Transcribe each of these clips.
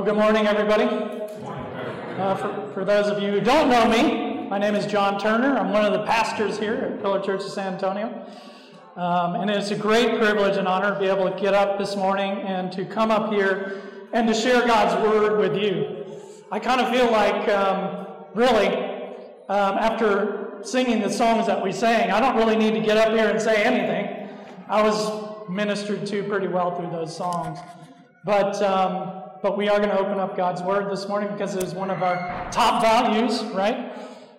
Well, good morning, everybody. Good morning. For those of you who don't know me, my name is John Turner. I'm one of the pastors here at Pillar Church of San Antonio. And it's a great privilege and honor to be able to get up this morning and to come up here and to share God's Word with you. I kind of feel like, after singing the songs that we sang, I don't really need to get up here and say anything. I was ministered to pretty well through those songs. But we are going to open up God's Word this morning because it is one of our top values, right?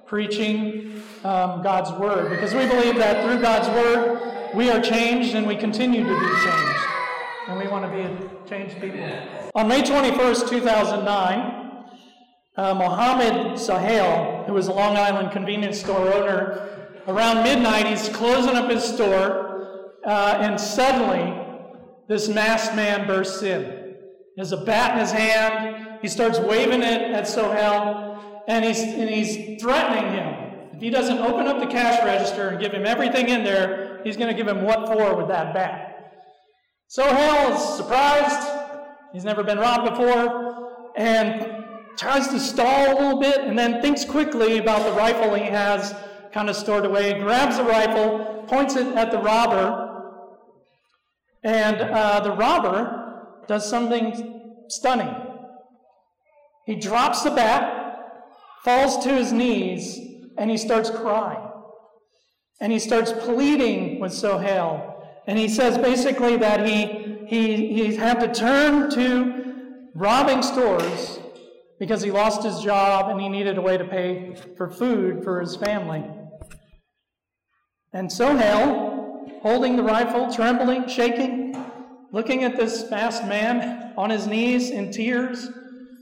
Preaching God's Word. Because we believe that through God's Word, we are changed and we continue to be changed. And we want to be a changed people. Amen. On May 21st, 2009, Mohammad Sohail, who was a Long Island convenience store owner, around midnight, he's closing up his store, and suddenly this masked man bursts in. He has a bat in his hand. He starts waving it at Sohail, and he's threatening him. If he doesn't open up the cash register and give him everything in there, he's going to give him what for with that bat. Sohail is surprised. He's never been robbed before, and tries to stall a little bit, and then thinks quickly about the rifle he has kind of stored away, grabs the rifle, points it at the robber, and the robber does something stunning. He drops the bat, falls to his knees, and he starts crying. And he starts pleading with Sohail. And he says basically that he had to turn to robbing stores because he lost his job and he needed a way to pay for food for his family. And Sohail, holding the rifle, trembling, shaking, looking at this masked man on his knees in tears,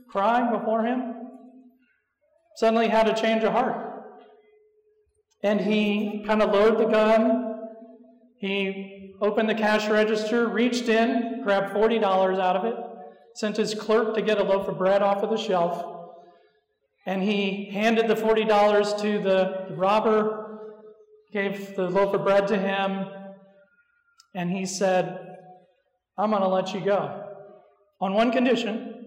crying before him, suddenly had a change of heart. And he kind of loaded the gun. He opened the cash register, reached in, grabbed $40 out of it, sent his clerk to get a loaf of bread off of the shelf, and he handed the $40 to the robber, gave the loaf of bread to him, and he said, "I'm going to let you go on one condition,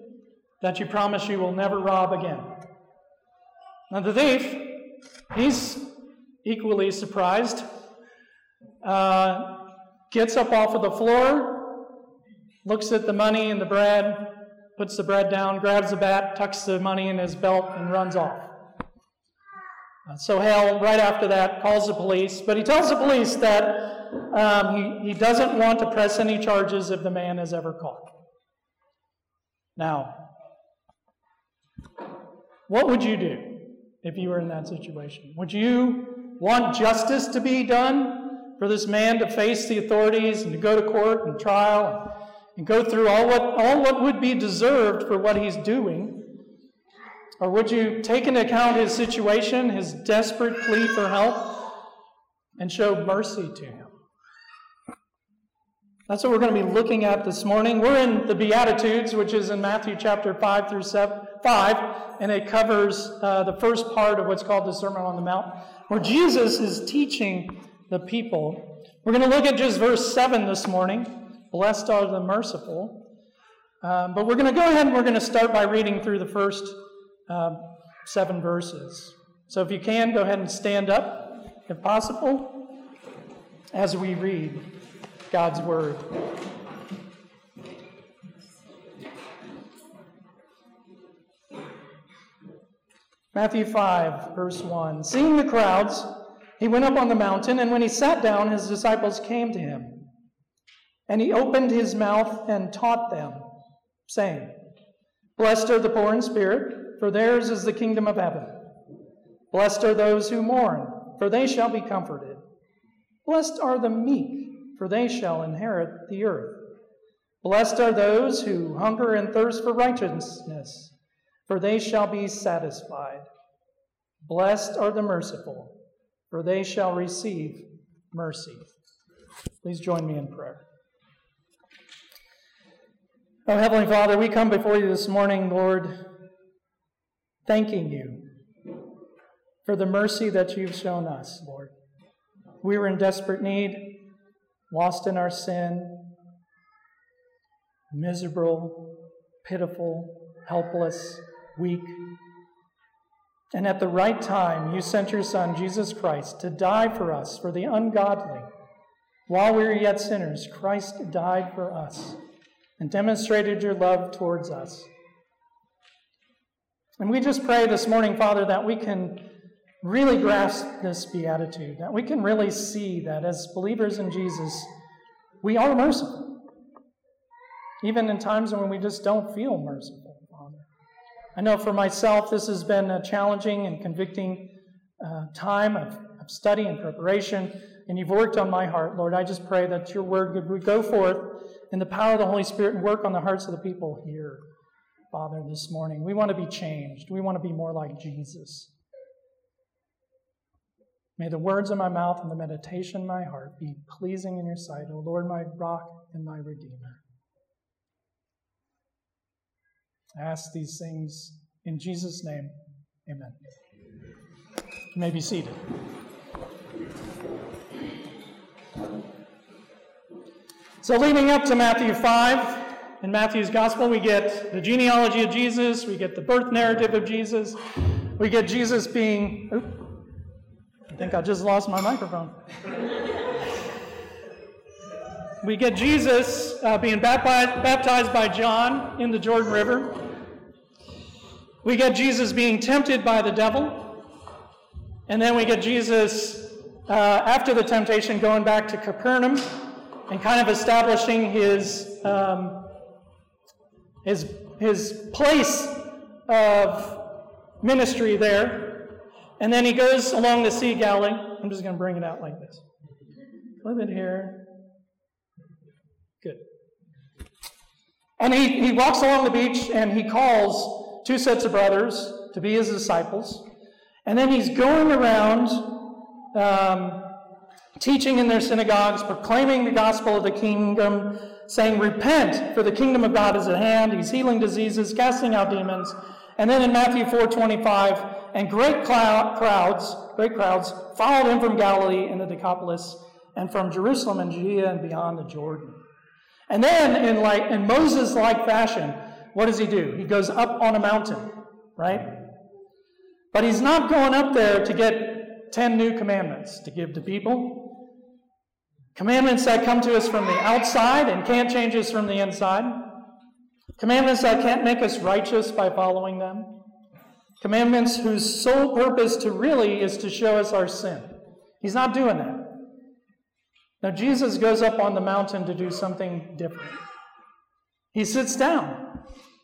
that you promise you will never rob again." Now the thief, he's equally surprised, gets up off of the floor, looks at the money and the bread, puts the bread down, grabs the bat, tucks the money in his belt, and runs off. Sohail, right after that, calls the police, but he tells the police that he doesn't want to press any charges if the man is ever caught. Now, what would you do if you were in that situation? Would you want justice to be done for this man to face the authorities and to go to court and trial and go through all what would be deserved for what he's doing? Or would you take into account his situation, his desperate plea for help, and show mercy to him? That's what we're going to be looking at this morning. We're in the Beatitudes, which is in Matthew chapter 5, and it covers the first part of what's called the Sermon on the Mount, where Jesus is teaching the people. We're going to look at just verse 7 this morning, "Blessed are the merciful." But we're going to go ahead and we're going to start by reading through the first 7 verses. So if you can, go ahead and stand up, if possible, as we read God's Word. Matthew 5, verse 1. Seeing the crowds, he went up on the mountain, and when he sat down, his disciples came to him. And he opened his mouth and taught them, saying, "Blessed are the poor in spirit, for theirs is the kingdom of heaven. Blessed are those who mourn, for they shall be comforted. Blessed are the meek, for they shall inherit the earth. Blessed are those who hunger and thirst for righteousness, for they shall be satisfied. Blessed are the merciful, for they shall receive mercy." Please join me in prayer. Oh, Heavenly Father, we come before you this morning, Lord, thanking you for the mercy that you've shown us, Lord. We were in desperate need, lost in our sin, miserable, pitiful, helpless, weak. And at the right time, you sent your Son, Jesus Christ, to die for us, for the ungodly. While we were yet sinners, Christ died for us and demonstrated your love towards us. And we just pray this morning, Father, that we can really grasp this beatitude, that we can really see that as believers in Jesus, we are merciful, even in times when we just don't feel merciful, Father. I know for myself this has been a challenging and convicting time of study and preparation, and you've worked on my heart, Lord. I just pray that your word would go forth in the power of the Holy Spirit and work on the hearts of the people here, Father, this morning. We want to be changed. We want to be more like Jesus. May the words of my mouth and the meditation of my heart be pleasing in your sight, O Lord, my rock and my redeemer. I ask these things in Jesus' name. Amen. You may be seated. So leading up to Matthew 5, in Matthew's Gospel, we get the genealogy of Jesus, we get the birth narrative of Jesus, we get Jesus being... I think I just lost my microphone. We get Jesus being baptized by John in the Jordan River. We get Jesus being tempted by the devil. And then we get Jesus, after the temptation, going back to Capernaum and kind of establishing his place of ministry there. And then he goes along the Sea of Galilee. I'm just going to bring it out like this. Clip it here. Good. And he walks along the beach and he calls two sets of brothers to be his disciples. And then he's going around teaching in their synagogues, proclaiming the gospel of the kingdom, saying, "Repent, for the kingdom of God is at hand." He's healing diseases, casting out demons. And then in Matthew 4:25, and great crowds followed him from Galilee and the Decapolis, and from Jerusalem and Judea and beyond the Jordan. And then, in Moses-like fashion, what does he do? He goes up on a mountain, right? But he's not going up there to get 10 new commandments to give to people. Commandments that come to us from the outside and can't change us from the inside. Commandments that can't make us righteous by following them. Commandments whose sole purpose to really is to show us our sin. He's not doing that. Now, Jesus goes up on the mountain to do something different. He sits down,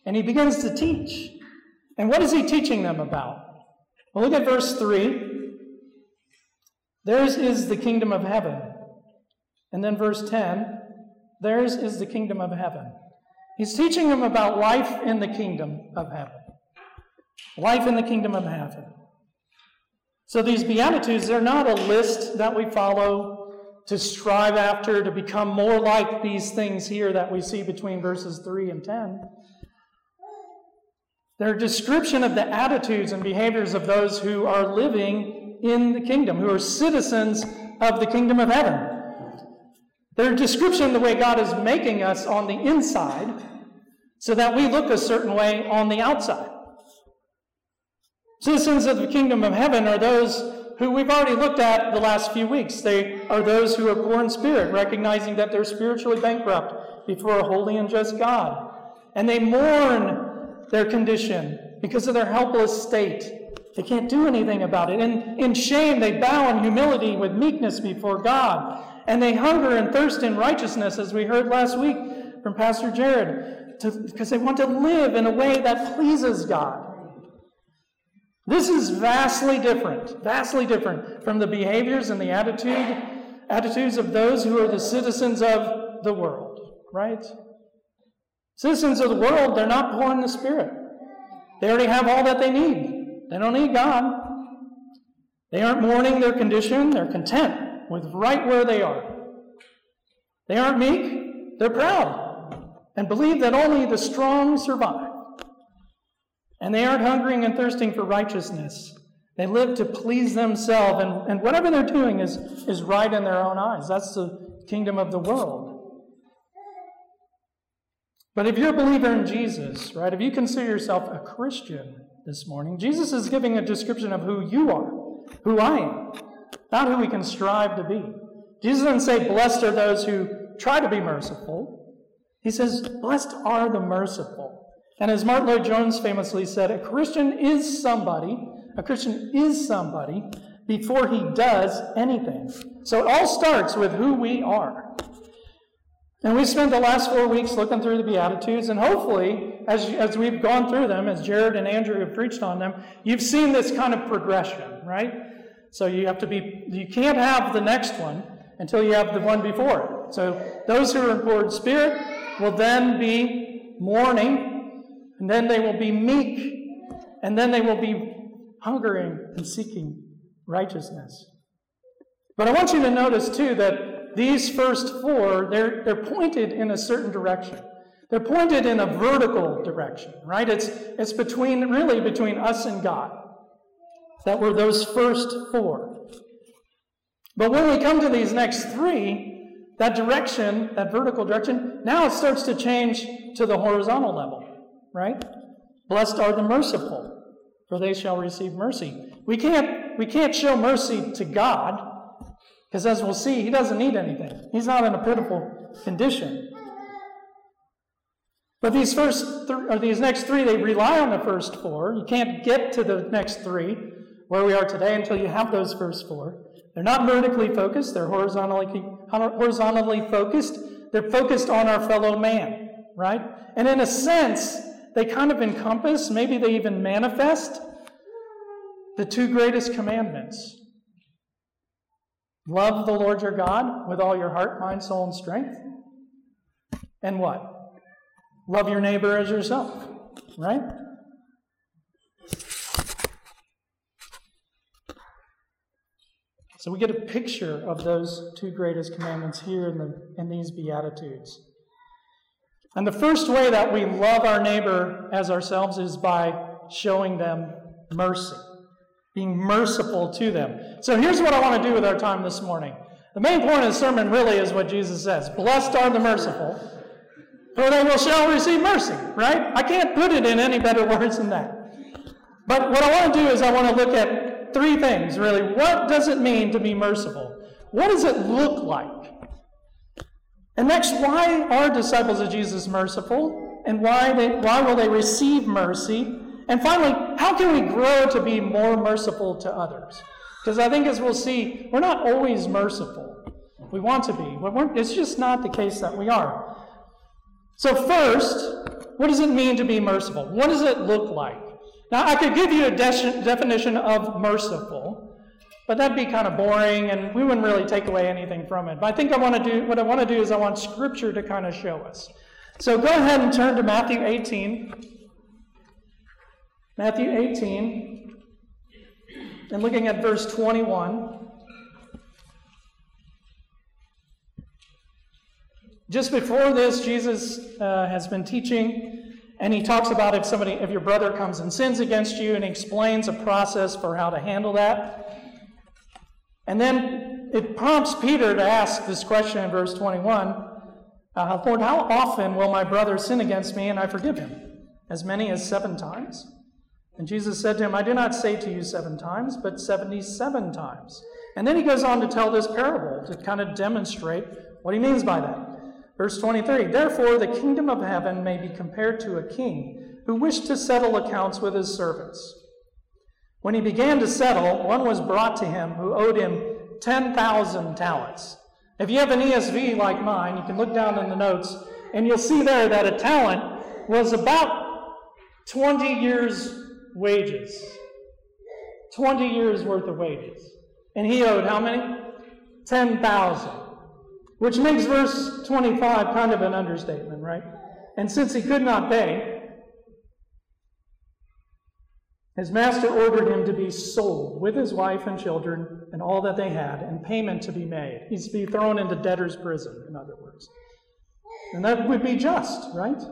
and he begins to teach. And what is he teaching them about? Well, look at verse 3. Theirs is the kingdom of heaven. And then verse 10, theirs is the kingdom of heaven. He's teaching them about life in the kingdom of heaven. Life in the kingdom of heaven. So these Beatitudes, they're not a list that we follow to strive after, to become more like these things here that we see between verses 3 and 10. They're a description of the attitudes and behaviors of those who are living in the kingdom, who are citizens of the kingdom of heaven. They're a description of the way God is making us on the inside so that we look a certain way on the outside. Citizens of the kingdom of heaven are those who we've already looked at the last few weeks. They are those who are poor in spirit, recognizing that they're spiritually bankrupt before a holy and just God. And they mourn their condition because of their helpless state. They can't do anything about it. And in shame, they bow in humility with meekness before God. And they hunger and thirst in righteousness, as we heard last week from Pastor Jared, because they want to live in a way that pleases God. This is vastly different from the behaviors and the attitudes of those who are the citizens of the world, right? Citizens of the world, they're not poor in the spirit. They already have all that they need. They don't need God. They aren't mourning their condition. They're content with right where they are. They aren't meek. They're proud and believe that only the strong survive. And they aren't hungering and thirsting for righteousness. They live to please themselves, and whatever they're doing is right in their own eyes. That's the kingdom of the world. But if you're a believer in Jesus, right, if you consider yourself a Christian this morning, Jesus is giving a description of who you are, who I am, not who we can strive to be. Jesus doesn't say, blessed are those who try to be merciful. He says, blessed are the merciful. And as Martyn Lloyd-Jones famously said, a Christian is somebody before he does anything. So it all starts with who we are. And we spent the last 4 weeks looking through the Beatitudes, and hopefully, as we've gone through them, as Jared and Andrew have preached on them, you've seen this kind of progression, right? So you can't have the next one until you have the one before it. So those who are in poor in spirit will then be mourning, and then they will be meek, and then they will be hungering and seeking righteousness. But I want you to notice too that these first four, they're pointed in a certain direction. They're pointed in a vertical direction, right? It's between us and God. That were those first four. But when we come to these next three, that vertical direction, now it starts to change to the horizontal level, right? Blessed are the merciful, for they shall receive mercy. We can't show mercy to God, because as we'll see, he doesn't need anything. He's not in a pitiful condition. But these next three, they rely on the first four. You can't get to the next three, where we are today, until you have those first four. They're not vertically focused. They're horizontally focused. They're focused on our fellow man, right? And in a sense, they kind of encompass, maybe they even manifest, the two greatest commandments. Love the Lord your God with all your heart, mind, soul, and strength. And what? Love your neighbor as yourself, right? So we get a picture of those two greatest commandments here in these Beatitudes. And the first way that we love our neighbor as ourselves is by showing them mercy, being merciful to them. So here's what I want to do with our time this morning. The main point of the sermon really is what Jesus says. Blessed are the merciful, for they shall receive mercy, right? I can't put it in any better words than that. But what I want to do is I want to look at three things, really. What does it mean to be merciful? What does it look like? And next, why are disciples of Jesus merciful? And why will they receive mercy? And finally, how can we grow to be more merciful to others? Because I think, as we'll see, we're not always merciful. We want to be, but it's just not the case that we are. So first, what does it mean to be merciful? What does it look like? Now, I could give you a definition of merciful, but that'd be kind of boring, and we wouldn't really take away anything from it. But I think I want Scripture to kind of show us. So go ahead and turn to Matthew 18. Matthew 18, and looking at verse 21. Just before this, Jesus has been teaching, and he talks about if your brother comes and sins against you, and he explains a process for how to handle that. And then it prompts Peter to ask this question in verse 21, Lord, how often will my brother sin against me and I forgive him? As many as 7 times? And Jesus said to him, I do not say to you 7 times, but 77 times. And then he goes on to tell this parable to kind of demonstrate what he means by that. Verse 23, therefore the kingdom of heaven may be compared to a king who wished to settle accounts with his servants. When he began to settle, one was brought to him who owed him 10,000 talents. If you have an ESV like mine, you can look down in the notes, and you'll see there that a talent was about 20 years' wages. 20 years' worth of wages. And he owed how many? 10,000. Which makes verse 25 kind of an understatement, right? And since he could not pay, his master ordered him to be sold with his wife and children and all that they had, and payment to be made. He's to be thrown into debtor's prison, in other words. And that would be just, right?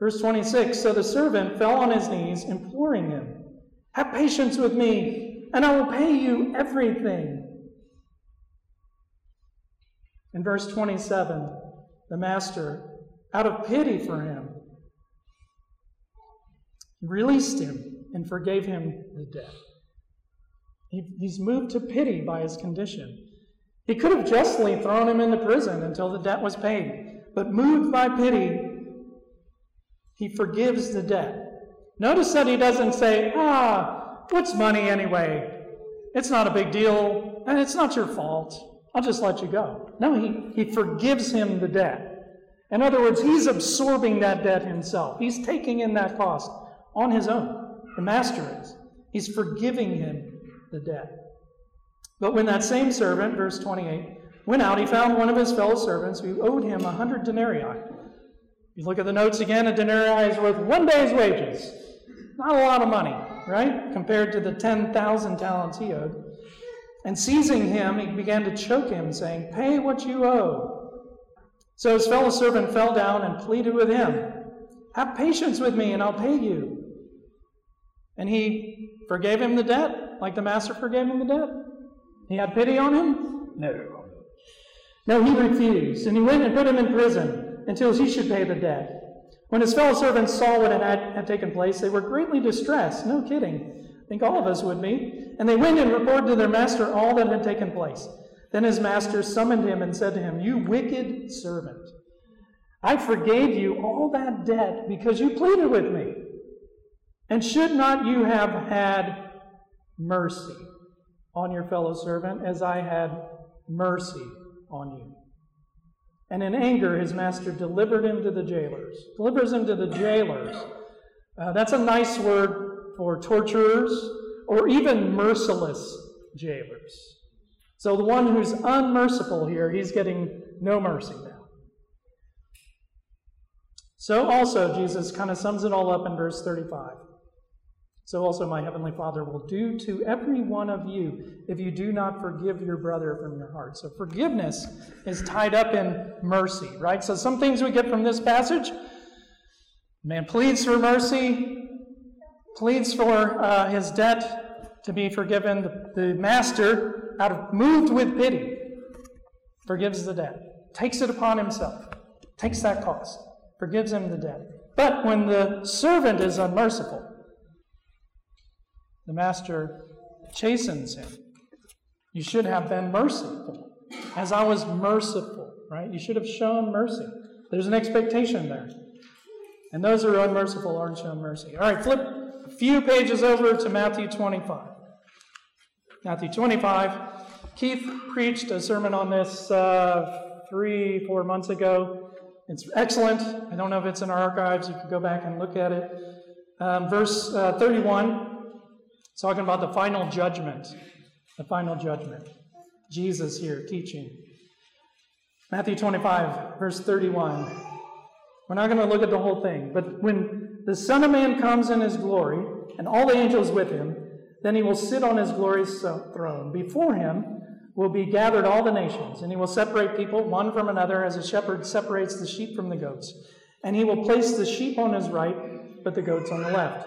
Verse 26, so the servant fell on his knees, imploring him, have patience with me, and I will pay you everything. In verse 27, the master, out of pity for him, released him, and forgave him the debt. He's moved to pity by his condition. He could have justly thrown him into prison until the debt was paid, but moved by pity, he forgives the debt. Notice that he doesn't say, what's money anyway? It's not a big deal, and it's not your fault. I'll just let you go. No, he forgives him the debt. In other words, he's absorbing that debt himself. He's taking in that cost on his own. The master is. He's forgiving him the debt. But when that same servant, verse 28, went out, he found one of his fellow servants who owed him 100 denarii. You look at the notes again, a denarii is worth one day's wages. Not a lot of money, right? Compared to the 10,000 talents he owed. And seizing him, he began to choke him, saying, "Pay what you owe." So his fellow servant fell down and pleaded with him, "Have patience with me, and I'll pay you." And he forgave him the debt, like the master forgave him the debt. He had pity on him? No, he refused, and he went and put him in prison until he should pay the debt. When his fellow servants saw what had taken place, they were greatly distressed. No kidding. I think all of us would be. And they went and reported to their master all that had taken place. Then his master summoned him and said to him, "You wicked servant, I forgave you all that debt because you pleaded with me. And should not you have had mercy on your fellow servant as I had mercy on you?" And in anger, his master delivers him to the jailers. That's a nice word for torturers or even merciless jailers. So the one who's unmerciful here, he's getting no mercy now. So also, Jesus kind of sums it all up in verse 35. "So also my heavenly Father will do to every one of you if you do not forgive your brother from your heart." So forgiveness is tied up in mercy, right? So some things we get from this passage: man pleads for mercy, pleads for his debt to be forgiven. The master, out of moved with pity, forgives the debt, takes it upon himself, takes that cost, forgives him the debt. But when the servant is unmerciful, the master chastens him. "You should have been merciful, as I was merciful," right? You should have shown mercy. There's an expectation there. And those who are unmerciful aren't shown mercy. All right, flip a few pages over to Matthew 25. Matthew 25. Keith preached a sermon on this 3-4 months ago. It's excellent. I don't know if it's in our archives. You can go back and look at it. Verse 31. It's talking about the final judgment. The final judgment. Jesus here teaching. Matthew 25, verse 31. We're not going to look at the whole thing. "But when the Son of Man comes in his glory, and all the angels with him, then he will sit on his glorious throne. Before him will be gathered all the nations, and he will separate people one from another as a shepherd separates the sheep from the goats. And he will place the sheep on his right, but the goats on the left.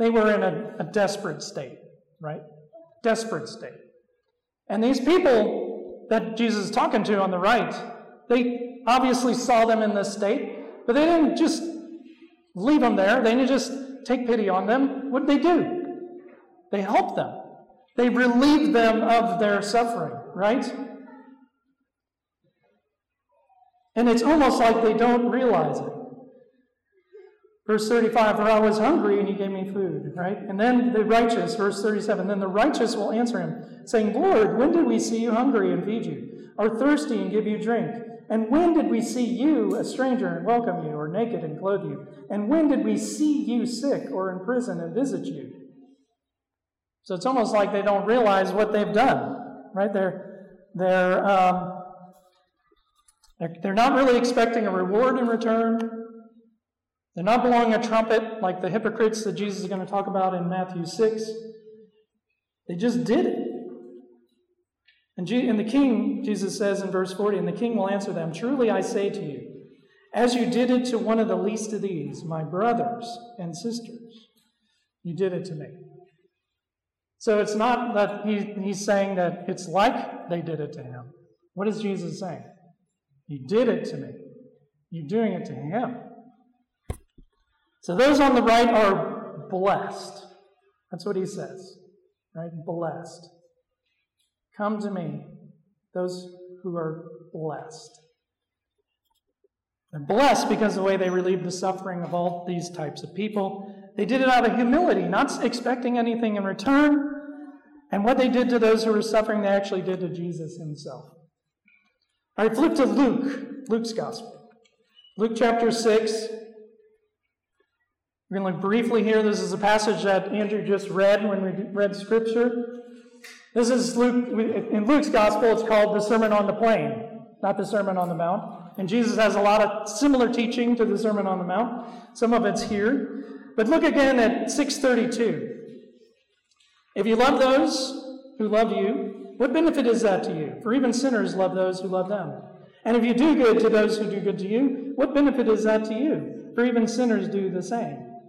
they were in a desperate state, right? Desperate state. And these people that Jesus is talking to on the right, they obviously saw them in this state, but they didn't just leave them there. They didn't just take pity on them. What did they do? They helped them. They relieved them of their suffering, right? And it's almost like they don't realize it. Verse 35, "For I was hungry, and you gave me food," right? And then the righteous, verse 37, "Then the righteous will answer him, saying, 'Lord, when did we see you hungry and feed you, or thirsty and give you drink? And when did we see you a stranger and welcome you, or naked and clothe you? And when did we see you sick or in prison and visit you?'" So it's almost like they don't realize what they've done, right? They're not really expecting a reward in return. They're not blowing a trumpet like the hypocrites that Jesus is going to talk about in Matthew 6. They just did it. And the king, Jesus says in verse 40, and the king will answer them, "Truly I say to you, as you did it to one of the least of these, my brothers and sisters, you did it to me." So it's not that he's saying that it's like they did it to him. What is Jesus saying? You did it to me. You're doing it to him. So those on the right are blessed. That's what he says, right? Blessed. Come to me, those who are blessed. They're blessed because of the way they relieved the suffering of all these types of people. They did it out of humility, not expecting anything in return. And what they did to those who were suffering, they actually did to Jesus himself. All right, flip to Luke's Gospel. Luke chapter 6. We're going to look briefly here. This is a passage that Andrew just read when we read Scripture. This is Luke. In Luke's Gospel, it's called the Sermon on the Plain, not the Sermon on the Mount. And Jesus has a lot of similar teaching to the Sermon on the Mount. Some of it's here. But look again at 6:32. If you love those who love you, what benefit is that to you? For even sinners love those who love them. And if you do good to those who do good to you, what benefit is that to you? For even sinners do the same.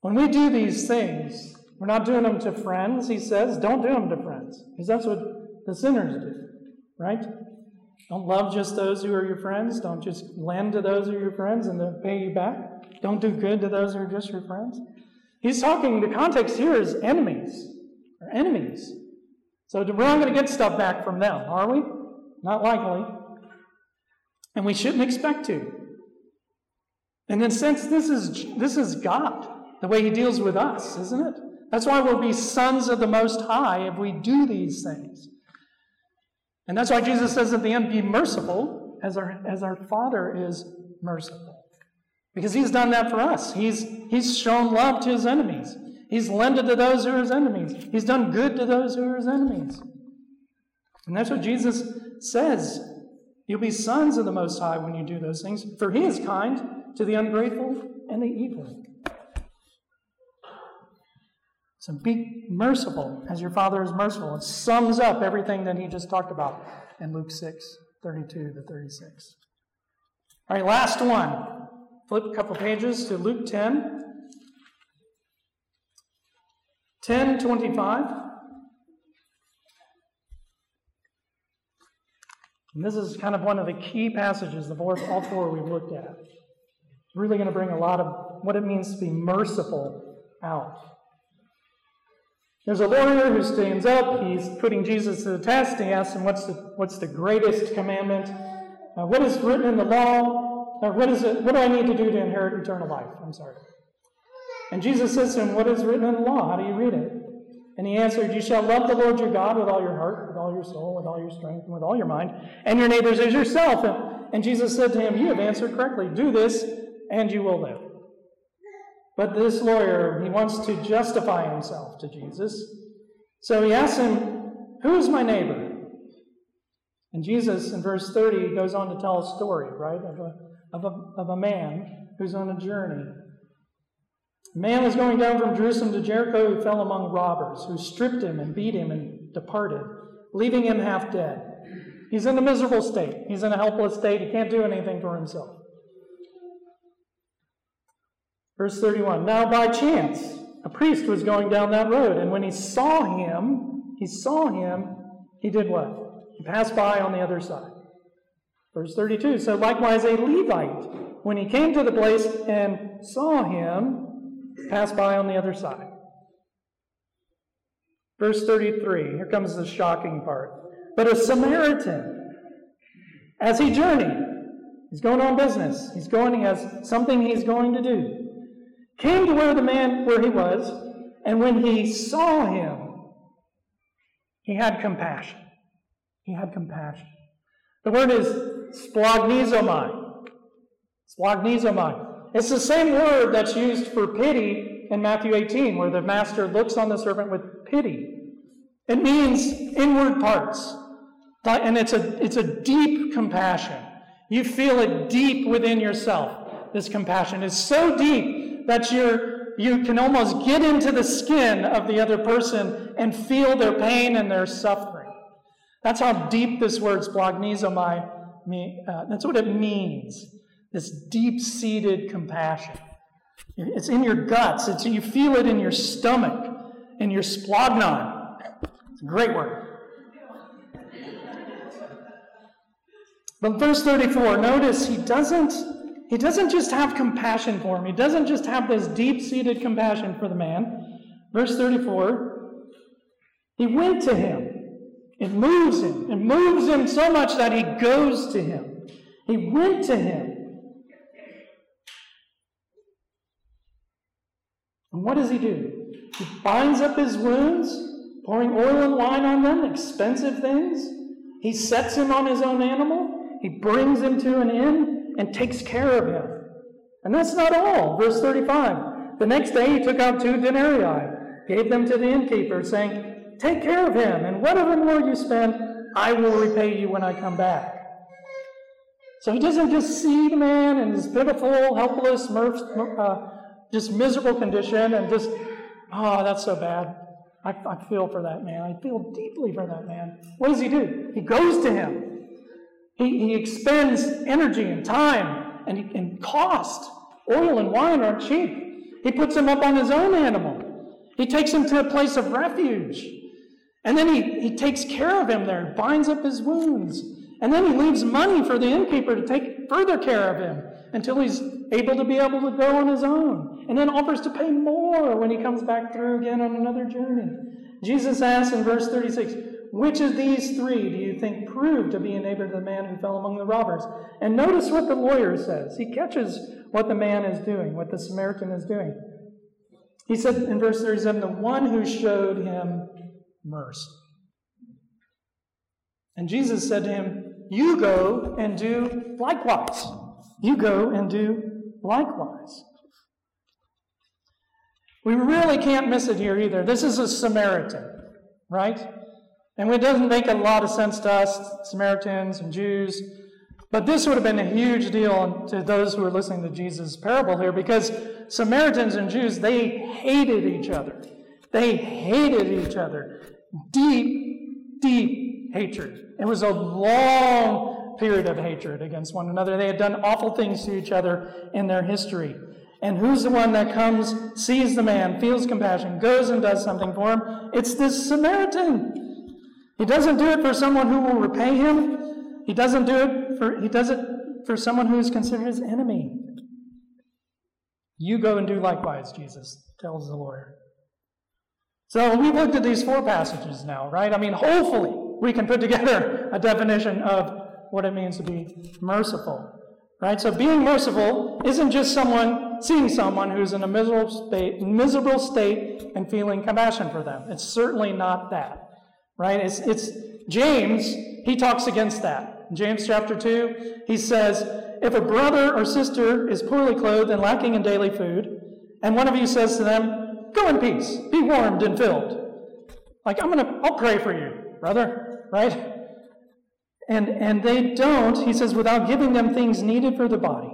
When we do these things, we're not doing them to friends, he says. Don't do them to friends, because that's what the sinners do, right? Don't love just those who are your friends. Don't just lend to those who are your friends and they'll pay you back. Don't do good to those who are just your friends. He's talking, the context here is enemies, or enemies. So we're not going to get stuff back from them, are we? Not likely. And we shouldn't expect to. And then since this is God, the way he deals with us, isn't it? That's why we'll be sons of the Most High if we do these things. And that's why Jesus says at the end, be merciful as our Father is merciful. Because he's done that for us. He's shown love to his enemies. He's lended to those who are his enemies. He's done good to those who are his enemies. And that's what Jesus says. You'll be sons of the Most High when you do those things, for he is kind to the ungrateful and the evil. So be merciful as your Father is merciful. It sums up everything that he just talked about in Luke 6, 32 to 36. All right, last one. Flip a couple pages to Luke 10. 10:25. And this is kind of one of the key passages, all four we've looked at. It's really going to bring a lot of what it means to be merciful out. There's a lawyer who stands up. He's putting Jesus to the test. He asks him, what's the greatest commandment? What is written in the law? What do I need to do to inherit eternal life? And Jesus says to him, what is written in the law? How do you read it? And he answered, you shall love the Lord your God with all your heart, with all your soul, with all your strength, and with all your mind, and your neighbors as yourself. And Jesus said to him, you have answered correctly. Do this, and you will live. But this lawyer, he wants to justify himself to Jesus. So he asks him, who is my neighbor? And Jesus, in verse 30, goes on to tell a story, right, of a man who's on a journey. A man was going down from Jerusalem to Jericho who fell among robbers, who stripped him and beat him and departed, leaving him half dead. He's in a miserable state. He's in a helpless state. He can't do anything for himself. Verse 31, now by chance, a priest was going down that road, and when he saw him, he did what? He passed by on the other side. Verse 32, so likewise a Levite, when he came to the place and saw him, passed by on the other side. Verse 33, here comes the shocking part. But a Samaritan, as he journeyed, he's going on business, he has something he's going to do. came to where the man, where he was, and when he saw him, he had compassion. He had compassion. The word is splagnizomai. Splagnizomai. It's the same word that's used for pity in Matthew 18, where the master looks on the servant with pity. It means inward parts. And it's a deep compassion. You feel it deep within yourself. This compassion is so deep that you can almost get into the skin of the other person and feel their pain and their suffering. That's how deep this word splagnizomai, that's what it means. This deep-seated compassion. It's in your guts. You feel it in your stomach, in your splagnon. It's a great word. But verse 34, notice he doesn't just have compassion for him. He doesn't just have this deep-seated compassion for the man. Verse 34, he went to him. It moves him. It moves him so much that he goes to him. He went to him. And what does he do? He binds up his wounds, pouring oil and wine on them, expensive things. He sets him on his own animal. He brings him to an inn and takes care of him. And that's not all. Verse 35. The next day he took out 2 denarii, gave them to the innkeeper, saying, "Take care of him, and whatever more you spend, I will repay you when I come back." So he doesn't just see the man in his pitiful, helpless, just miserable condition and just, "Oh, that's so bad. I feel for that man. I feel deeply for that man." What does he do? He goes to him. He expends energy and time and cost. Oil and wine aren't cheap. He puts him up on his own animal. He takes him to a place of refuge. And then he takes care of him there, binds up his wounds. And then he leaves money for the innkeeper to take further care of him until he's able to go on his own. And then offers to pay more when he comes back through again on another journey. Jesus asks in verse 36, "Which of these 3 do you think proved to be a neighbor to the man who fell among the robbers?" And notice what the lawyer says. He catches what the man is doing, what the Samaritan is doing. He said in verse 37, "The one who showed him mercy." And Jesus said to him, "You go and do likewise." You go and do likewise. We really can't miss it here either. This is a Samaritan, right? And it doesn't make a lot of sense to us, Samaritans and Jews, but this would have been a huge deal to those who are listening to Jesus' parable here, because Samaritans and Jews, they hated each other. They hated each other. Deep, deep hatred. It was a long period of hatred against one another. They had done awful things to each other in their history. And who's the one that comes, sees the man, feels compassion, goes and does something for him? It's this Samaritan. He doesn't do it for someone who will repay him. He does it for someone who is considered his enemy. "You go and do likewise," Jesus tells the lawyer. So we've looked at these 4 passages now, right? I mean, hopefully we can put together a definition of what it means to be merciful, right? So being merciful isn't just seeing someone who's in a miserable state and feeling compassion for them. It's certainly not that. Right? It's James, he talks against that. In James chapter 2, he says, "If a brother or sister is poorly clothed and lacking in daily food, and one of you says to them, 'Go in peace, be warmed and filled.'" Like, I'll pray for you, brother, right? And they don't, he says, "without giving them things needed for the body."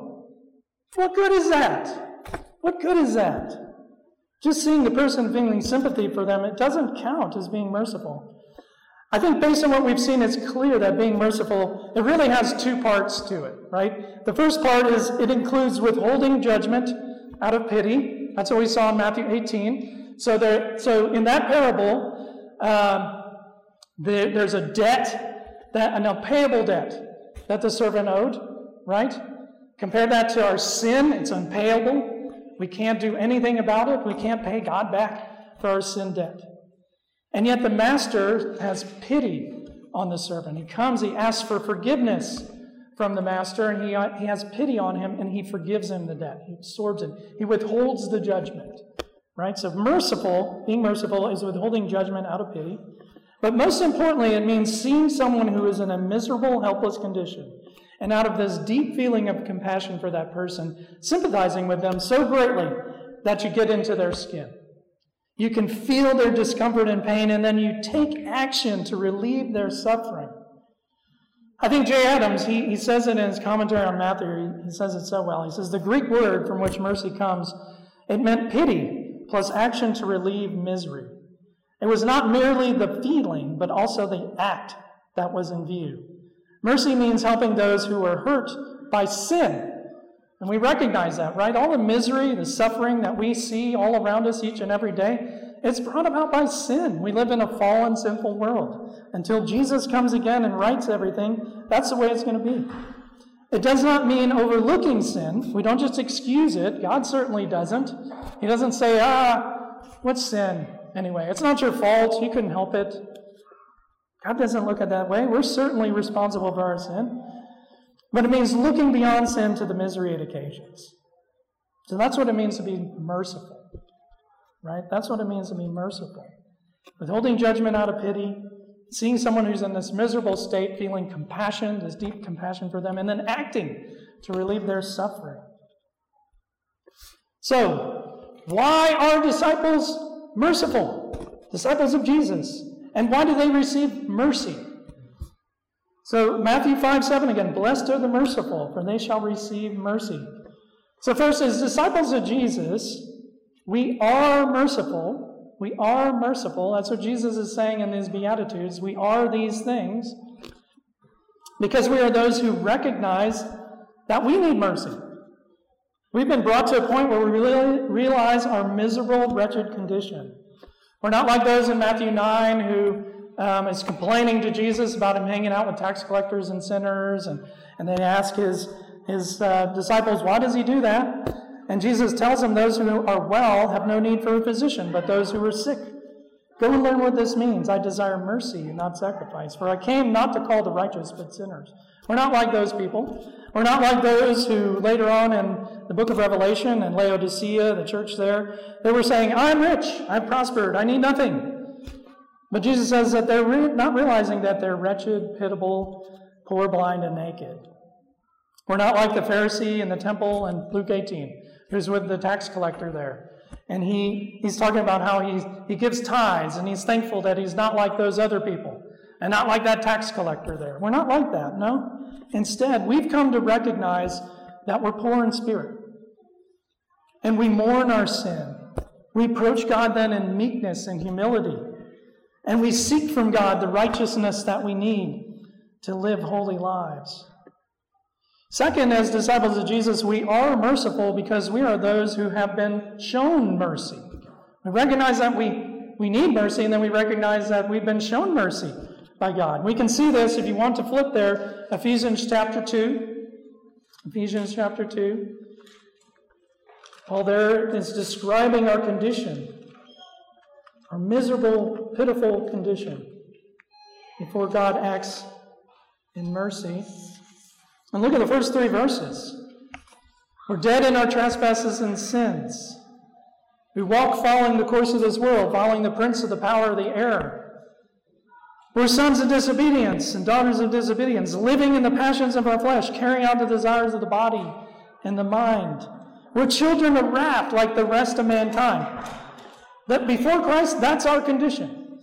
What good is that? What good is that? Just seeing the person, feeling sympathy for them, it doesn't count as being merciful. I think based on what we've seen, it's clear that being merciful, it really has 2 parts to it, right? The first part is it includes withholding judgment out of pity. That's what we saw in Matthew 18. So in that parable, there's a debt, an unpayable debt that the servant owed, right? Compare that to our sin, it's unpayable. We can't do anything about it. We can't pay God back for our sin debt. And yet the master has pity on the servant. He comes, he asks for forgiveness from the master, and he has pity on him, and he forgives him the debt. He absorbs it. He withholds the judgment, right? So merciful, being merciful is withholding judgment out of pity. But most importantly, it means seeing someone who is in a miserable, helpless condition, and out of this deep feeling of compassion for that person, sympathizing with them so greatly that you get into their skin. You can feel their discomfort and pain, and then you take action to relieve their suffering. I think Jay Adams, he says it in his commentary on Matthew, he says it so well. He says, the Greek word from which mercy comes, it meant pity plus action to relieve misery. It was not merely the feeling, but also the act that was in view. Mercy means helping those who are hurt by sin. And we recognize that, right? All the misery, the suffering that we see all around us each and every day, it's brought about by sin. We live in a fallen, sinful world. Until Jesus comes again and rights everything, that's the way it's going to be. It does not mean overlooking sin. We don't just excuse it. God certainly doesn't. He doesn't say, what's sin? Anyway, it's not your fault. You couldn't help it. God doesn't look at it that way. We're certainly responsible for our sin. But it means looking beyond sin to the misery it occasions. So that's what it means to be merciful, right? That's what it means to be merciful. Withholding judgment out of pity, seeing someone who's in this miserable state, feeling compassion, this deep compassion for them, and then acting to relieve their suffering. So, why are disciples merciful? Disciples of Jesus. And why do they receive mercy? So Matthew 5:7 again, blessed are the merciful, for they shall receive mercy. So first, as disciples of Jesus, we are merciful. We are merciful. That's what Jesus is saying in these Beatitudes. We are these things because we are those who recognize that we need mercy. We've been brought to a point where we really realize our miserable, wretched condition. We're not like those in Matthew 9 who is complaining to Jesus about him hanging out with tax collectors and sinners, and they ask his disciples, why does he do that? And Jesus tells them, those who are well have no need for a physician, but those who are sick. Go and learn what this means. I desire mercy and not sacrifice, for I came not to call the righteous but sinners. We're not like those people. We're not like those who later on in the book of Revelation and Laodicea, the church there, they were saying, I'm rich, I've prospered, I need nothing. But Jesus says that they're not realizing that they're wretched, pitiable, poor, blind, and naked. We're not like the Pharisee in the temple in Luke 18, who's with the tax collector there. And he's talking about how he gives tithes, and he's thankful that he's not like those other people and not like that tax collector there. We're not like that, no. Instead, we've come to recognize that we're poor in spirit, and we mourn our sin. We approach God then in meekness and humility, and we seek from God the righteousness that we need to live holy lives. Second, as disciples of Jesus, we are merciful because we are those who have been shown mercy. We recognize that we need mercy, and then we recognize that we've been shown mercy by God. We can see this if you want to flip there, Ephesians chapter 2. Ephesians chapter 2. Paul there is describing our condition, our miserable, pitiful condition before God acts in mercy. And look at the first three verses. We're dead in our trespasses and sins. We walk following the course of this world, following the prince of the power of the air. We're sons of disobedience and daughters of disobedience, living in the passions of our flesh, carrying out the desires of the body and the mind. We're children of wrath like the rest of mankind. That before Christ, that's our condition.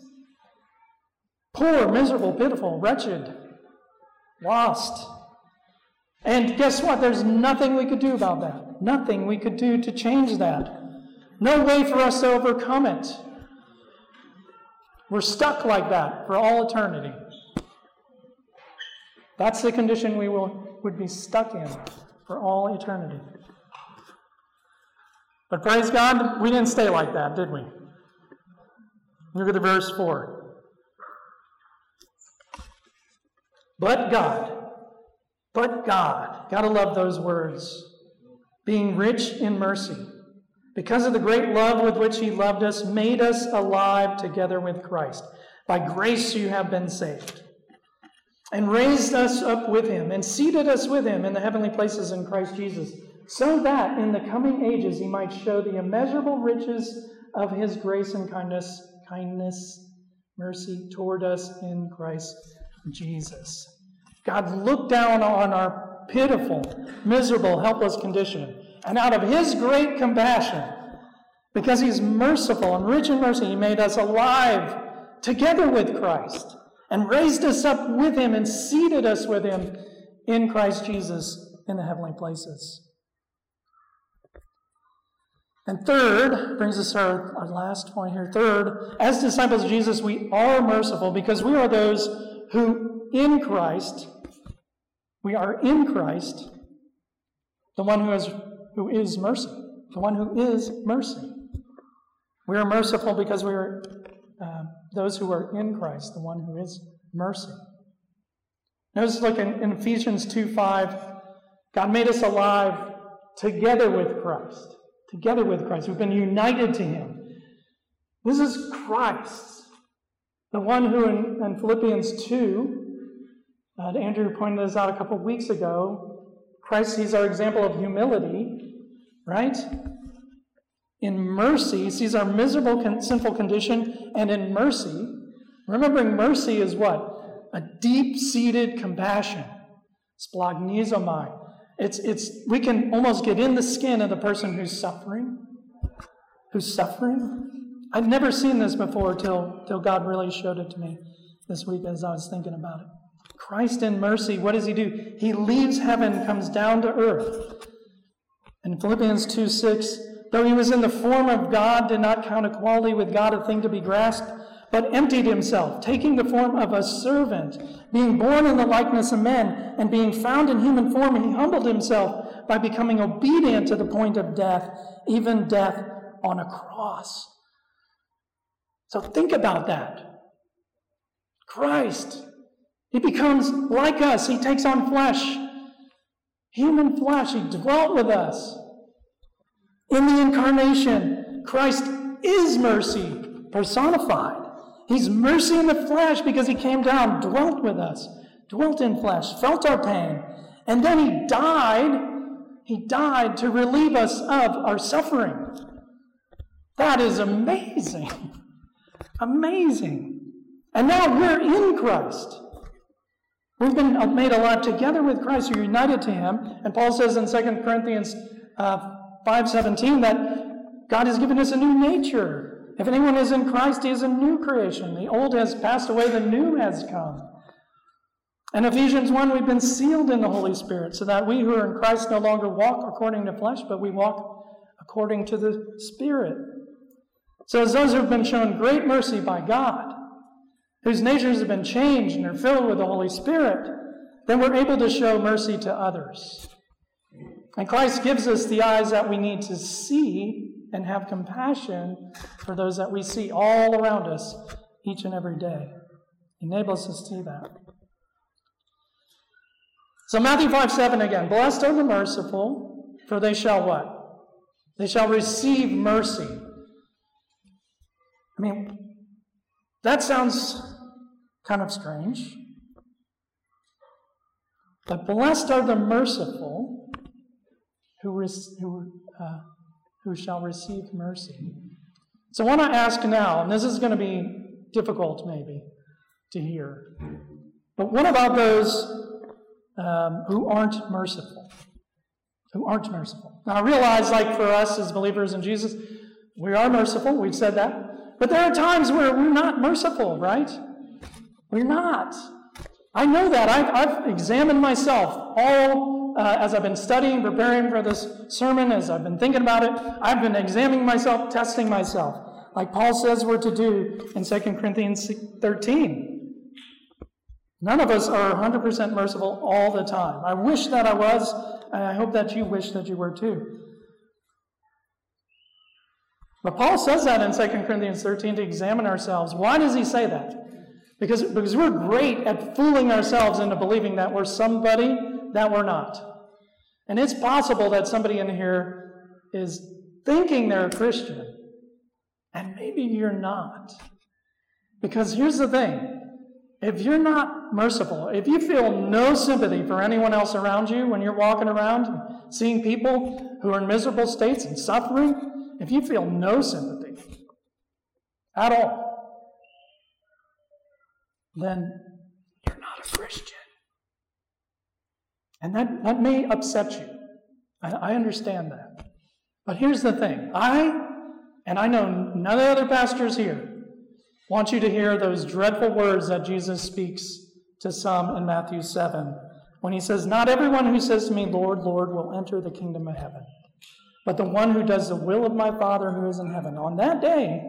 Poor, miserable, pitiful, wretched, lost. And guess what? There's nothing we could do about that. Nothing we could do to change that. No way for us to overcome it. We're stuck like that for all eternity. That's the condition we would be stuck in for all eternity. But praise God, we didn't stay like that, did we? Look at the verse 4. But God, gotta love those words, being rich in mercy, because of the great love with which he loved us, made us alive together with Christ. By grace you have been saved. and raised us up with him and seated us with him in the heavenly places in Christ Jesus, so that in the coming ages he might show the immeasurable riches of his grace and kindness, mercy toward us in Christ Jesus. God looked down on our pitiful, miserable, helpless condition, and out of his great compassion, because he's merciful and rich in mercy, he made us alive together with Christ and raised us up with him and seated us with him in Christ Jesus in the heavenly places. And third, brings us to our last point here. Third, as disciples of Jesus, we are merciful because we are those who in Christ, we are in Christ, the one who is mercy, the one who is mercy. We are merciful because we are those who are in Christ, the one who is mercy. Notice, look, in Ephesians 2:5, God made us alive together with Christ. Together with Christ. We've been united to him. This is Christ, the one who in Philippians 2, Andrew pointed this out a couple of weeks ago, Christ sees our example of humility, right? In mercy, he sees our miserable, sinful condition, and in mercy, remembering mercy is what? A deep-seated compassion. Splagnizomai. We can almost get in the skin of the person who's suffering. I've never seen this before till God really showed it to me this week as I was thinking about it. Christ in mercy, what does he do? He leaves heaven, comes down to earth. In Philippians 2:6, though he was in the form of God, did not count equality with God a thing to be grasped, but emptied himself, taking the form of a servant, being born in the likeness of men, and being found in human form, he humbled himself by becoming obedient to the point of death, even death on a cross. So think about that. Christ, he becomes like us. He takes on flesh, human flesh. He dwelt with us. In the incarnation, Christ is mercy personified. He's mercy in the flesh because he came down, dwelt with us, dwelt in flesh, felt our pain, and then he died. He died to relieve us of our suffering. That is amazing. Amazing. And now we're in Christ. We've been made alive together with Christ. We're united to him. And Paul says in 2 Corinthians 5:17 that God has given us a new nature. If anyone is in Christ, he is a new creation. The old has passed away, the new has come. In Ephesians 1, we've been sealed in the Holy Spirit, so that we who are in Christ no longer walk according to flesh, but we walk according to the Spirit. So as those who have been shown great mercy by God, whose natures have been changed and are filled with the Holy Spirit, then we're able to show mercy to others. And Christ gives us the eyes that we need to see and have compassion for those that we see all around us each and every day. He enables us to do that. So Matthew 5:7 again. Blessed are the merciful, for they shall what? They shall receive mercy. I mean, that sounds kind of strange. But blessed are the merciful who shall receive mercy. So I want to ask now, and this is going to be difficult maybe to hear, but what about those who aren't merciful? Who aren't merciful? Now I realize, like for us as believers in Jesus, we are merciful, we've said that, but there are times where we're not merciful, right? We're not. I know that. I've examined myself all as I've been studying, preparing for this sermon, as I've been thinking about it, I've been examining myself, testing myself, like Paul says we're to do in 2 Corinthians 13. None of us are 100% merciful all the time. I wish that I was, and I hope that you wish that you were too. But Paul says that in 2 Corinthians 13 to examine ourselves. Why does he say that? Because we're great at fooling ourselves into believing that we're somebody that we're not. And it's possible that somebody in here is thinking they're a Christian, and maybe you're not. Because here's the thing, if you're not merciful, if you feel no sympathy for anyone else around you when you're walking around and seeing people who are in miserable states and suffering, if you feel no sympathy at all, then you're not a Christian. And that may upset you. I understand that. But here's the thing. I know none of the other pastors here want you to hear those dreadful words that Jesus speaks to some in Matthew 7 when he says, "Not everyone who says to me, 'Lord, Lord,' will enter the kingdom of heaven, but the one who does the will of my Father who is in heaven. On that day,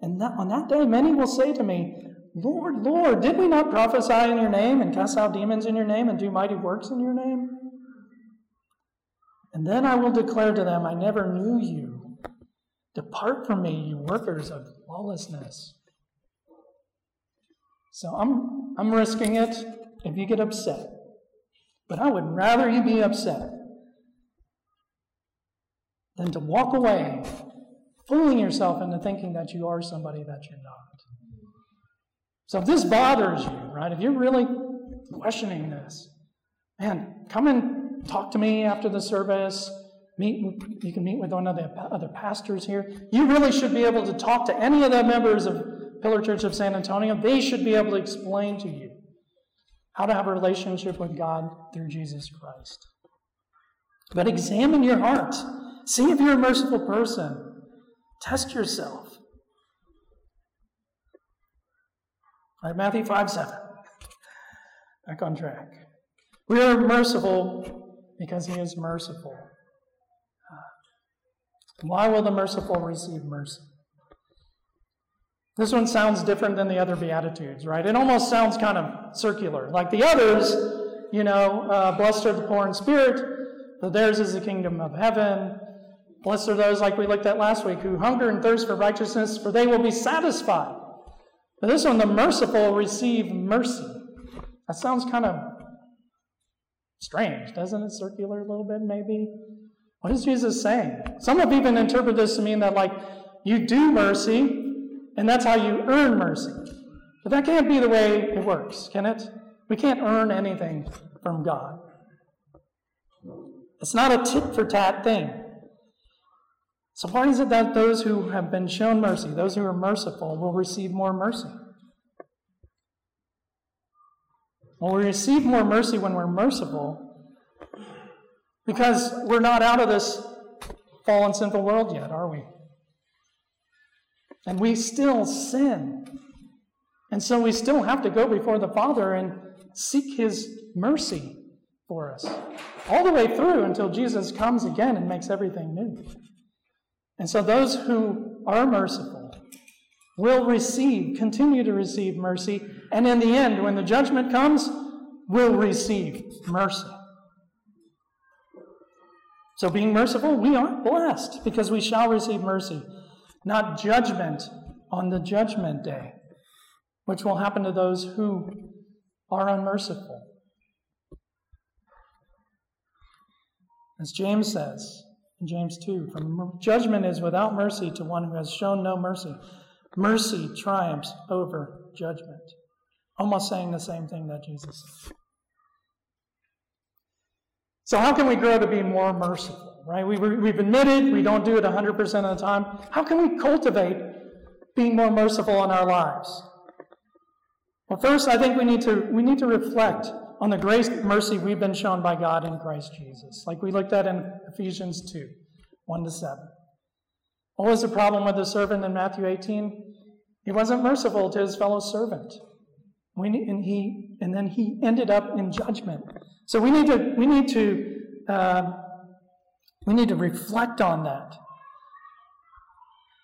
many will say to me, 'Lord, Lord, did we not prophesy in your name and cast out demons in your name and do mighty works in your name?' And then I will declare to them, 'I never knew you. Depart from me, you workers of lawlessness.'" So I'm risking it if you get upset. But I would rather you be upset than to walk away fooling yourself into thinking that you are somebody that you're not. So if this bothers you, right, if you're really questioning this, man, come and talk to me after the service. You can meet with one of the other pastors here. You really should be able to talk to any of the members of Pillar Church of San Antonio. They should be able to explain to you how to have a relationship with God through Jesus Christ. But examine your heart. See if you're a merciful person. Test yourself. All right, Matthew 5:7. Back on track. We are merciful because he is merciful. Why will the merciful receive mercy? This one sounds different than the other Beatitudes, right? It almost sounds kind of circular. Like the others, blessed are the poor in spirit, for theirs is the kingdom of heaven. Blessed are those, like we looked at last week, who hunger and thirst for righteousness, for they will be satisfied. But this one, the merciful receive mercy. That sounds kind of strange, doesn't it? Circular a little bit, maybe? What is Jesus saying? Some have even interpreted this to mean that, like, you do mercy, and that's how you earn mercy. But that can't be the way it works, can it? We can't earn anything from God. It's not a tit-for-tat thing. So why is it that those who have been shown mercy, those who are merciful, will receive more mercy? Well, we receive more mercy when we're merciful because we're not out of this fallen, sinful world yet, are we? And we still sin. And so we still have to go before the Father and seek his mercy for us. All the way through until Jesus comes again and makes everything new. And so those who are merciful will continue to receive mercy. And in the end, when the judgment comes, will receive mercy. So being merciful, we are blessed because we shall receive mercy. Not judgment on the judgment day, which will happen to those who are unmerciful. As James says in James 2, "For judgment is without mercy to one who has shown no mercy. Mercy triumphs over judgment." Almost saying the same thing that Jesus said. So how can we grow to be more merciful? Right? We've admitted we don't do it 100% of the time. How can we cultivate being more merciful in our lives? Well, first, I think we need to reflect on the grace and mercy we've been shown by God in Christ Jesus, like we looked at in Ephesians 2, 1-7. What was the problem with the servant in Matthew 18? He wasn't merciful to his fellow servant. And then he ended up in judgment. So we need to reflect on that.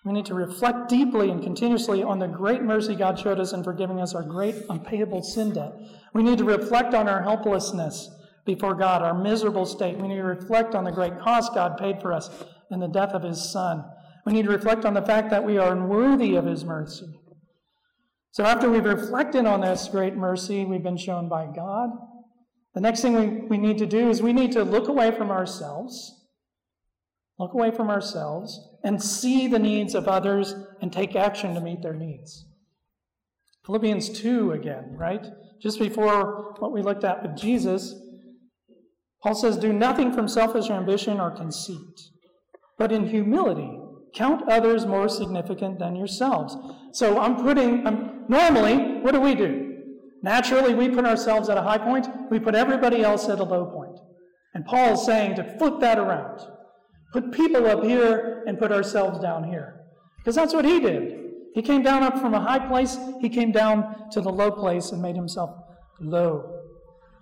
We need to reflect deeply and continuously on the great mercy God showed us in forgiving us our great unpayable sin debt. We need to reflect on our helplessness before God, our miserable state. We need to reflect on the great cost God paid for us in the death of his Son. We need to reflect on the fact that we are unworthy of his mercy. So after we've reflected on this great mercy we've been shown by God, the next thing we need to do is we need to look away from ourselves and see the needs of others and take action to meet their needs. Philippians 2 again, right? Just before what we looked at with Jesus, Paul says, do nothing from selfish ambition or conceit, but in humility, count others more significant than yourselves. So normally, what do? Naturally, we put ourselves at a high point. We put everybody else at a low point. And Paul's saying to flip that around. Put people up here and put ourselves down here. Because that's what he did. He came down up from a high place. He came down to the low place and made himself low.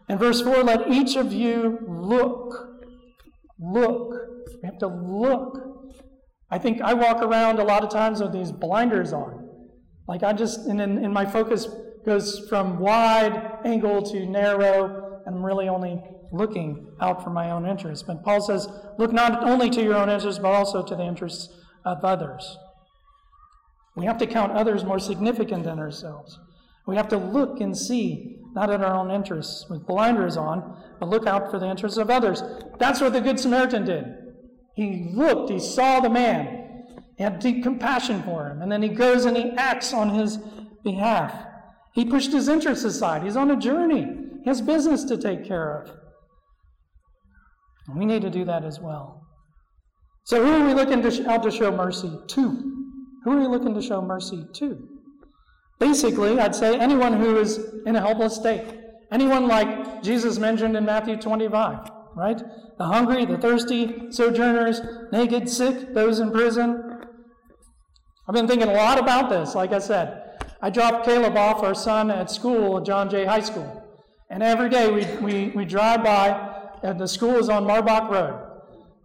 And verse 4, let each of you look. We have to look. I think I walk around a lot of times with these blinders on. Like I just, and my focus goes from wide angle to narrow, and I'm really only looking out for my own interests. But Paul says, look not only to your own interests, but also to the interests of others. We have to count others more significant than ourselves. We have to look and see, not at our own interests with blinders on, but look out for the interests of others. That's what the Good Samaritan did. He looked, he saw the man, he had deep compassion for him, and then he goes and he acts on his behalf. He pushed his interests aside. He's on a journey. He has business to take care of. And we need to do that as well. So who are we looking out to show mercy to? Who are we looking to show mercy to? Basically, I'd say anyone who is in a helpless state. Anyone like Jesus mentioned in Matthew 25, right? The hungry, the thirsty, sojourners, naked, sick, those in prison. I've been thinking a lot about this, like I said. I dropped Caleb off, our son, at school at John Jay High School. And every day we drive by, and the school is on Marbach Road.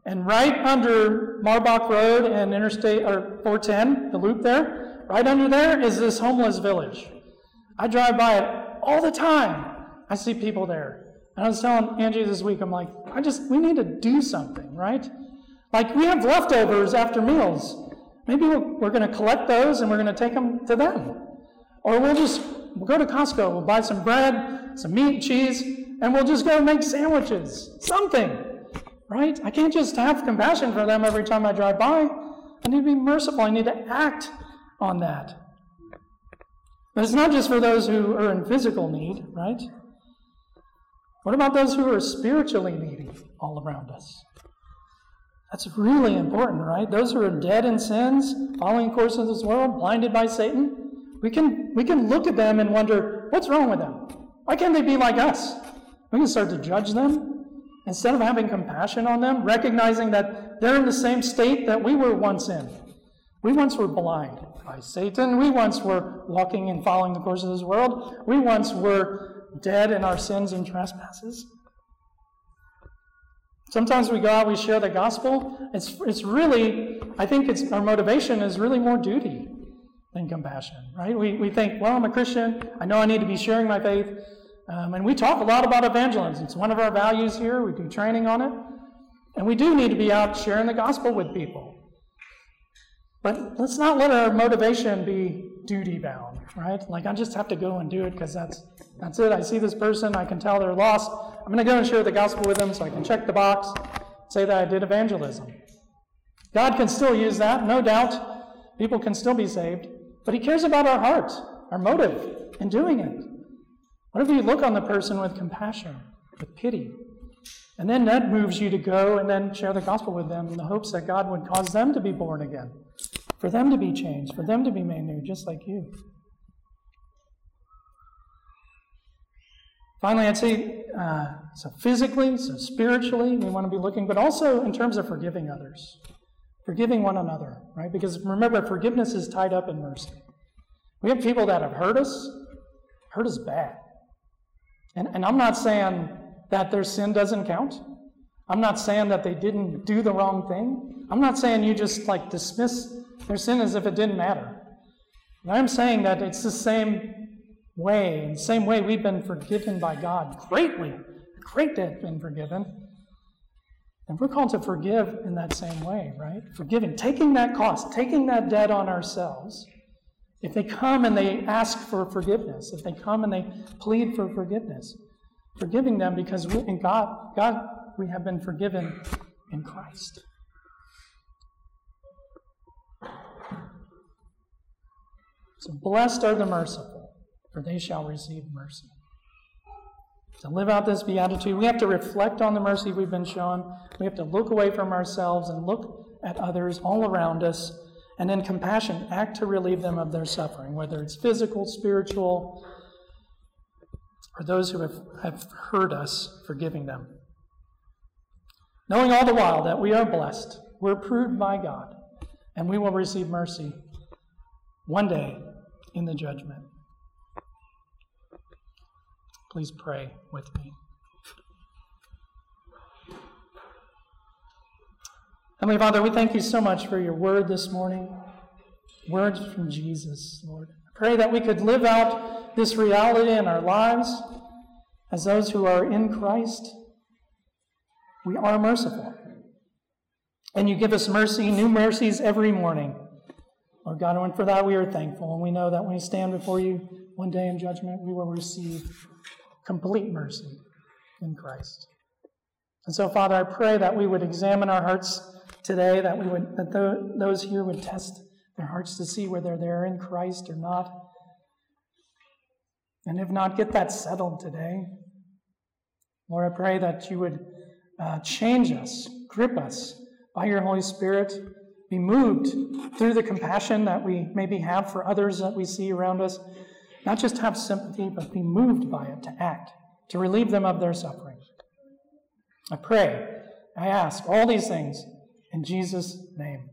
And right under Marbach Road and Interstate or 410, the loop there, right under there is this homeless village. I drive by it all the time. I see people there. And I was telling Angie this week, I'm like, we need to do something, right? Like we have leftovers after meals. Maybe we're going to collect those and we're going to take them to them. Or we'll go to Costco, we'll buy some bread, some meat and cheese, and we'll just go make sandwiches. Something, right? I can't just have compassion for them every time I drive by. I need to be merciful. I need to act on that. But it's not just for those who are in physical need, right? What about those who are spiritually needy all around us? That's really important, right? Those who are dead in sins, following the course of this world, blinded by Satan. We can look at them and wonder, what's wrong with them? Why can't they be like us? We can start to judge them instead of having compassion on them, recognizing that they're in the same state that we were once in. We once were blind by Satan. We once were walking and following the course of this world. We once were dead in our sins and trespasses. Sometimes we go out, we share the gospel. It's really, I think it's our motivation is really more duty than compassion, right? We think, well, I'm a Christian. I know I need to be sharing my faith. And we talk a lot about evangelism. It's one of our values here. We do training on it. And we do need to be out sharing the gospel with people. But let's not let our motivation be duty-bound, right? Like, I just have to go and do it because that's it. I see this person. I can tell they're lost. I'm going to go and share the gospel with them so I can check the box, say that I did evangelism. God can still use that, no doubt. People can still be saved. But he cares about our heart, our motive in doing it. What if you look on the person with compassion, with pity, and then that moves you to go and then share the gospel with them in the hopes that God would cause them to be born again, for them to be changed, for them to be made new, just like you. Finally, I'd say, so physically, so spiritually, we want to be looking, but also in terms of forgiving others, forgiving one another, right? Because remember, forgiveness is tied up in mercy. We have people that have hurt us bad. And I'm not saying that their sin doesn't count. I'm not saying that they didn't do the wrong thing. I'm not saying you just like dismiss their sin as if it didn't matter. And I'm saying that it's the same way, in the same way we've been forgiven by God greatly. Great to have been forgiven. And we're called to forgive in that same way, right? Forgiving, taking that cost, taking that debt on ourselves. If they come and they ask for forgiveness, if they come and they plead for forgiveness, forgiving them because we, in God, we have been forgiven in Christ. So blessed are the merciful, for they shall receive mercy. To live out this beatitude, we have to reflect on the mercy we've been shown. We have to look away from ourselves and look at others all around us, and in compassion, act to relieve them of their suffering, whether it's physical, spiritual, or those who have hurt us, forgiving them. Knowing all the while that we are blessed, we're approved by God, and we will receive mercy one day in the judgment. Please pray with me. Heavenly Father, we thank you so much for your word this morning. Words from Jesus, Lord. I pray that we could live out this reality in our lives as those who are in Christ. We are merciful. And you give us mercy, new mercies every morning. Lord God, and for that we are thankful. And we know that when we stand before you one day in judgment, we will receive complete mercy in Christ. And so, Father, I pray that we would examine our hearts today, that we would those here would test their hearts to see whether they're in Christ or not. And if not, get that settled today. Lord, I pray that you would change us, grip us by your Holy Spirit, be moved through the compassion that we maybe have for others that we see around us. Not just have sympathy, but be moved by it to act, to relieve them of their suffering. I pray, I ask all these things in Jesus' name.